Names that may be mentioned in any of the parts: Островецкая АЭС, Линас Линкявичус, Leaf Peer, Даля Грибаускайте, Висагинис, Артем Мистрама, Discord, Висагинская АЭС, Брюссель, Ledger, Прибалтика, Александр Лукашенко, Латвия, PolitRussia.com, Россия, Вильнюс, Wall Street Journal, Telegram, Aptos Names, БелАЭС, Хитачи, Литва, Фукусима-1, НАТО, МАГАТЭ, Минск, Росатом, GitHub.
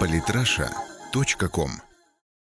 PolitRussia.com.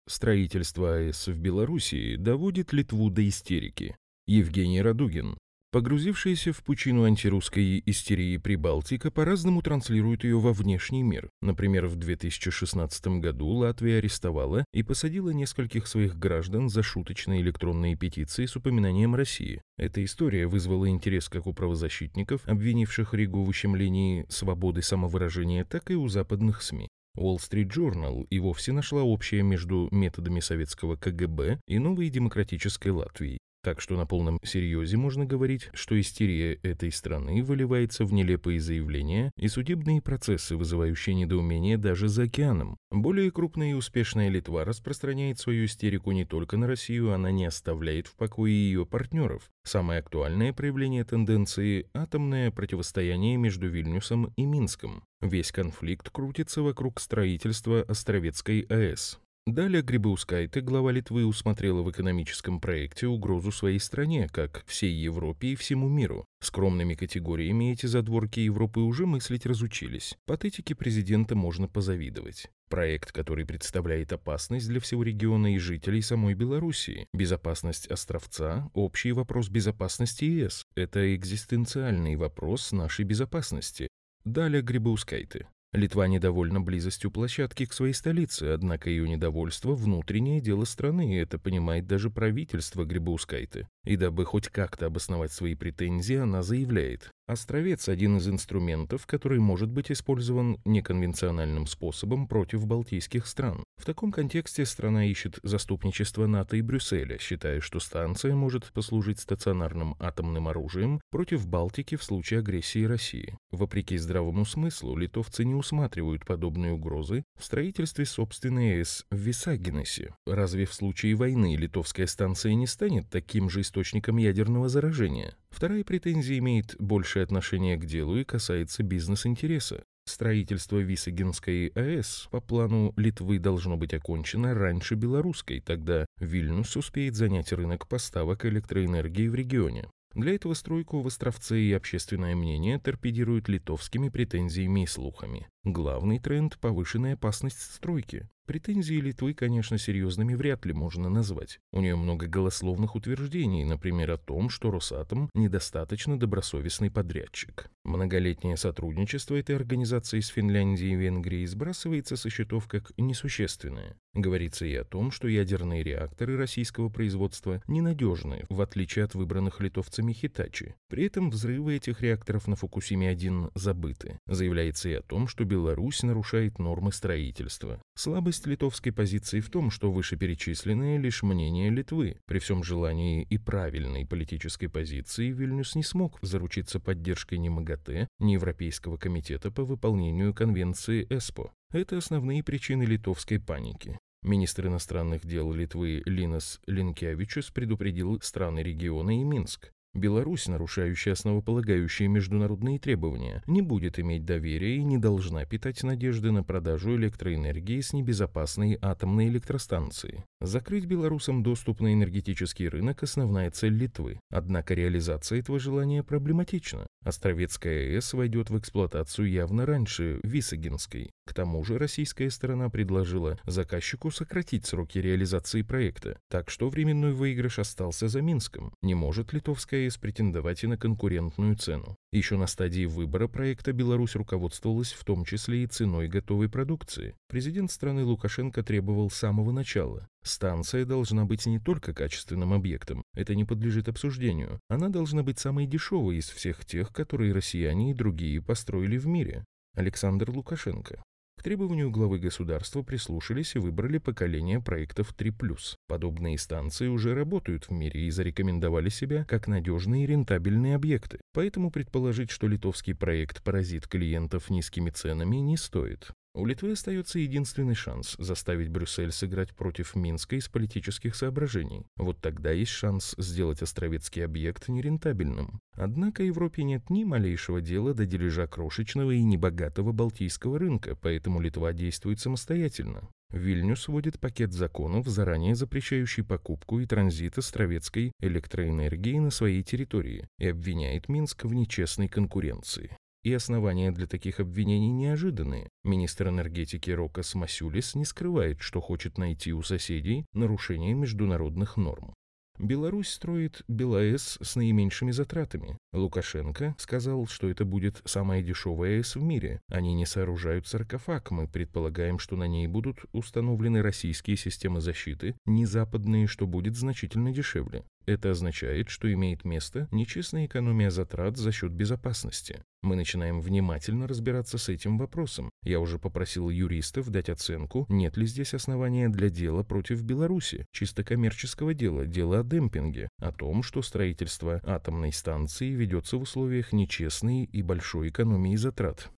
Строительство АЭС в Беларуси доводит Литву до истерики. Евгений Радугин. Погрузившаяся в пучину антирусской истерии Прибалтика по-разному транслирует ее во внешний мир. Например, в 2016 году Латвия арестовала и посадила нескольких своих граждан за шуточные электронные петиции с упоминанием России. Эта история вызвала интерес как у правозащитников, обвинивших Ригу в ущемлении свободы самовыражения, так и у западных СМИ. Wall Street Journal и вовсе нашла общее между методами советского КГБ и новой демократической Латвии. Так что на полном серьезе можно говорить, что истерия этой страны выливается в нелепые заявления и судебные процессы, вызывающие недоумение даже за океаном. Более крупная и успешная Литва распространяет свою истерику не только на Россию, она не оставляет в покое ее партнеров. Самое актуальное проявление тенденции – атомное противостояние между Вильнюсом и Минском. Весь конфликт крутится вокруг строительства Островецкой АЭС. Даля Грибаускайте, глава Литвы, усмотрела в экономическом проекте угрозу своей стране, как всей Европе и всему миру. Скромными категориями эти задворки Европы уже мыслить разучились. Патетике президента можно позавидовать. Проект, который представляет опасность для всего региона и жителей самой Белоруссии. Безопасность островца, общий вопрос безопасности ЕС. Это экзистенциальный вопрос нашей безопасности. Даля Грибаускайте. Литва недовольна близостью площадки к своей столице, однако ее недовольство – внутреннее дело страны, и это понимает даже правительство Грибаускайте. И дабы хоть как-то обосновать свои претензии, она заявляет: «Островец – один из инструментов, который может быть использован неконвенциональным способом против балтийских стран». В таком контексте страна ищет заступничество НАТО и Брюсселя, считая, что станция может послужить стационарным атомным оружием против Балтики в случае агрессии России. Вопреки здравому смыслу, литовцы не усматривают подобные угрозы в строительстве собственной АЭС в Висагинисе. Разве в случае войны литовская станция не станет таким же источником ядерного заражения? Вторая претензия имеет большее отношение к делу и касается бизнес-интереса. Строительство Висагинской АЭС по плану Литвы должно быть окончено раньше белорусской, тогда Вильнюс успеет занять рынок поставок электроэнергии в регионе. Для этого стройку в Островце и общественное мнение торпедируют литовскими претензиями и слухами. Главный тренд – повышенная опасность стройки. Претензии Литвы, конечно, серьезными вряд ли можно назвать. У нее много голословных утверждений, например, о том, что Росатом – недостаточно добросовестный подрядчик. Многолетнее сотрудничество этой организации с Финляндией и Венгрией сбрасывается со счетов как несущественное. Говорится и о том, что ядерные реакторы российского производства ненадежны, в отличие от выбранных литовцами Хитачи. При этом взрывы этих реакторов на Фукусиме-1 забыты. Заявляется и о том, что Беларусь нарушает нормы строительства. Слабость литовской позиции в том, что вышеперечисленное лишь мнение Литвы. При всем желании и правильной политической позиции Вильнюс не смог заручиться поддержкой ни МАГАТЭ, ни Европейского комитета по выполнению конвенции ЭСПО. Это основные причины литовской паники. Министр иностранных дел Литвы Линас Линкявичус предупредил страны региона и Минск. Беларусь, нарушающая основополагающие международные требования, не будет иметь доверия и не должна питать надежды на продажу электроэнергии с небезопасной атомной электростанции. Закрыть белорусам доступ на энергетический рынок – основная цель Литвы. Однако реализация этого желания проблематична. Островецкая АЭС войдет в эксплуатацию явно раньше Висагинской. К тому же российская сторона предложила заказчику сократить сроки реализации проекта, так что временной выигрыш остался за Минском. Не может литовская АЭС претендовать и на конкурентную цену. Еще на стадии выбора проекта Беларусь руководствовалась в том числе и ценой готовой продукции. Президент страны Лукашенко требовал с самого начала: станция должна быть не только качественным объектом, это не подлежит обсуждению, она должна быть самой дешевой из всех тех, которые россияне и другие построили в мире. Александр Лукашенко. К требованию главы государства прислушались и выбрали поколение проектов 3+. Подобные станции уже работают в мире и зарекомендовали себя как надежные и рентабельные объекты. Поэтому предположить, что литовский проект поразит клиентов низкими ценами, не стоит. У Литвы остается единственный шанс заставить Брюссель сыграть против Минска из политических соображений. Вот тогда есть шанс сделать островецкий объект нерентабельным. Однако Европе нет ни малейшего дела до дележа крошечного и небогатого балтийского рынка, поэтому Литва действует самостоятельно. Вильнюс вводит пакет законов, заранее запрещающий покупку и транзит островецкой электроэнергии на своей территории, и обвиняет Минск в нечестной конкуренции. И основания для таких обвинений неожиданные. Министр энергетики Рокас Масюлис не скрывает, что хочет найти у соседей нарушение международных норм. Беларусь строит БелАЭС с наименьшими затратами. Лукашенко сказал, что это будет самая дешевая АЭС в мире. Они не сооружают саркофаг. Мы предполагаем, что на ней будут установлены российские системы защиты, не западные, что будет значительно дешевле. Это означает, что имеет место нечестная экономия затрат за счет безопасности. Мы начинаем внимательно разбираться с этим вопросом. Я уже попросил юристов дать оценку, нет ли здесь основания для дела против Беларуси, чисто коммерческого дела, дела о демпинге, о том, что строительство атомной станции ведется в условиях нечестной и большой экономии затрат.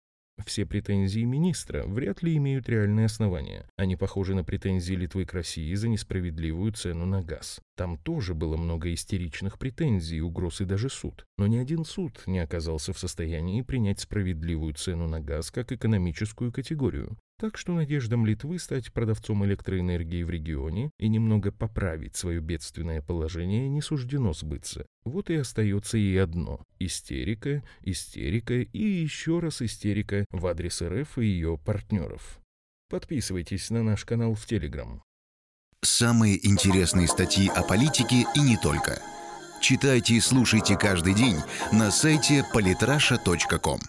Все претензии министра вряд ли имеют реальные основания. Они похожи на претензии Литвы к России за несправедливую цену на газ. Там тоже было много истеричных претензий, угроз и даже суд. Но ни один суд не оказался в состоянии принять справедливую цену на газ как экономическую категорию. Так что надеждам Литвы стать продавцом электроэнергии в регионе и немного поправить свое бедственное положение не суждено сбыться. Вот и остается ей одно – истерика, истерика и еще раз истерика в адрес РФ и ее партнеров. Подписывайтесь на наш канал в Telegram. Самые интересные статьи о политике и не только. Читайте и слушайте каждый день на сайте PolitRussia.com.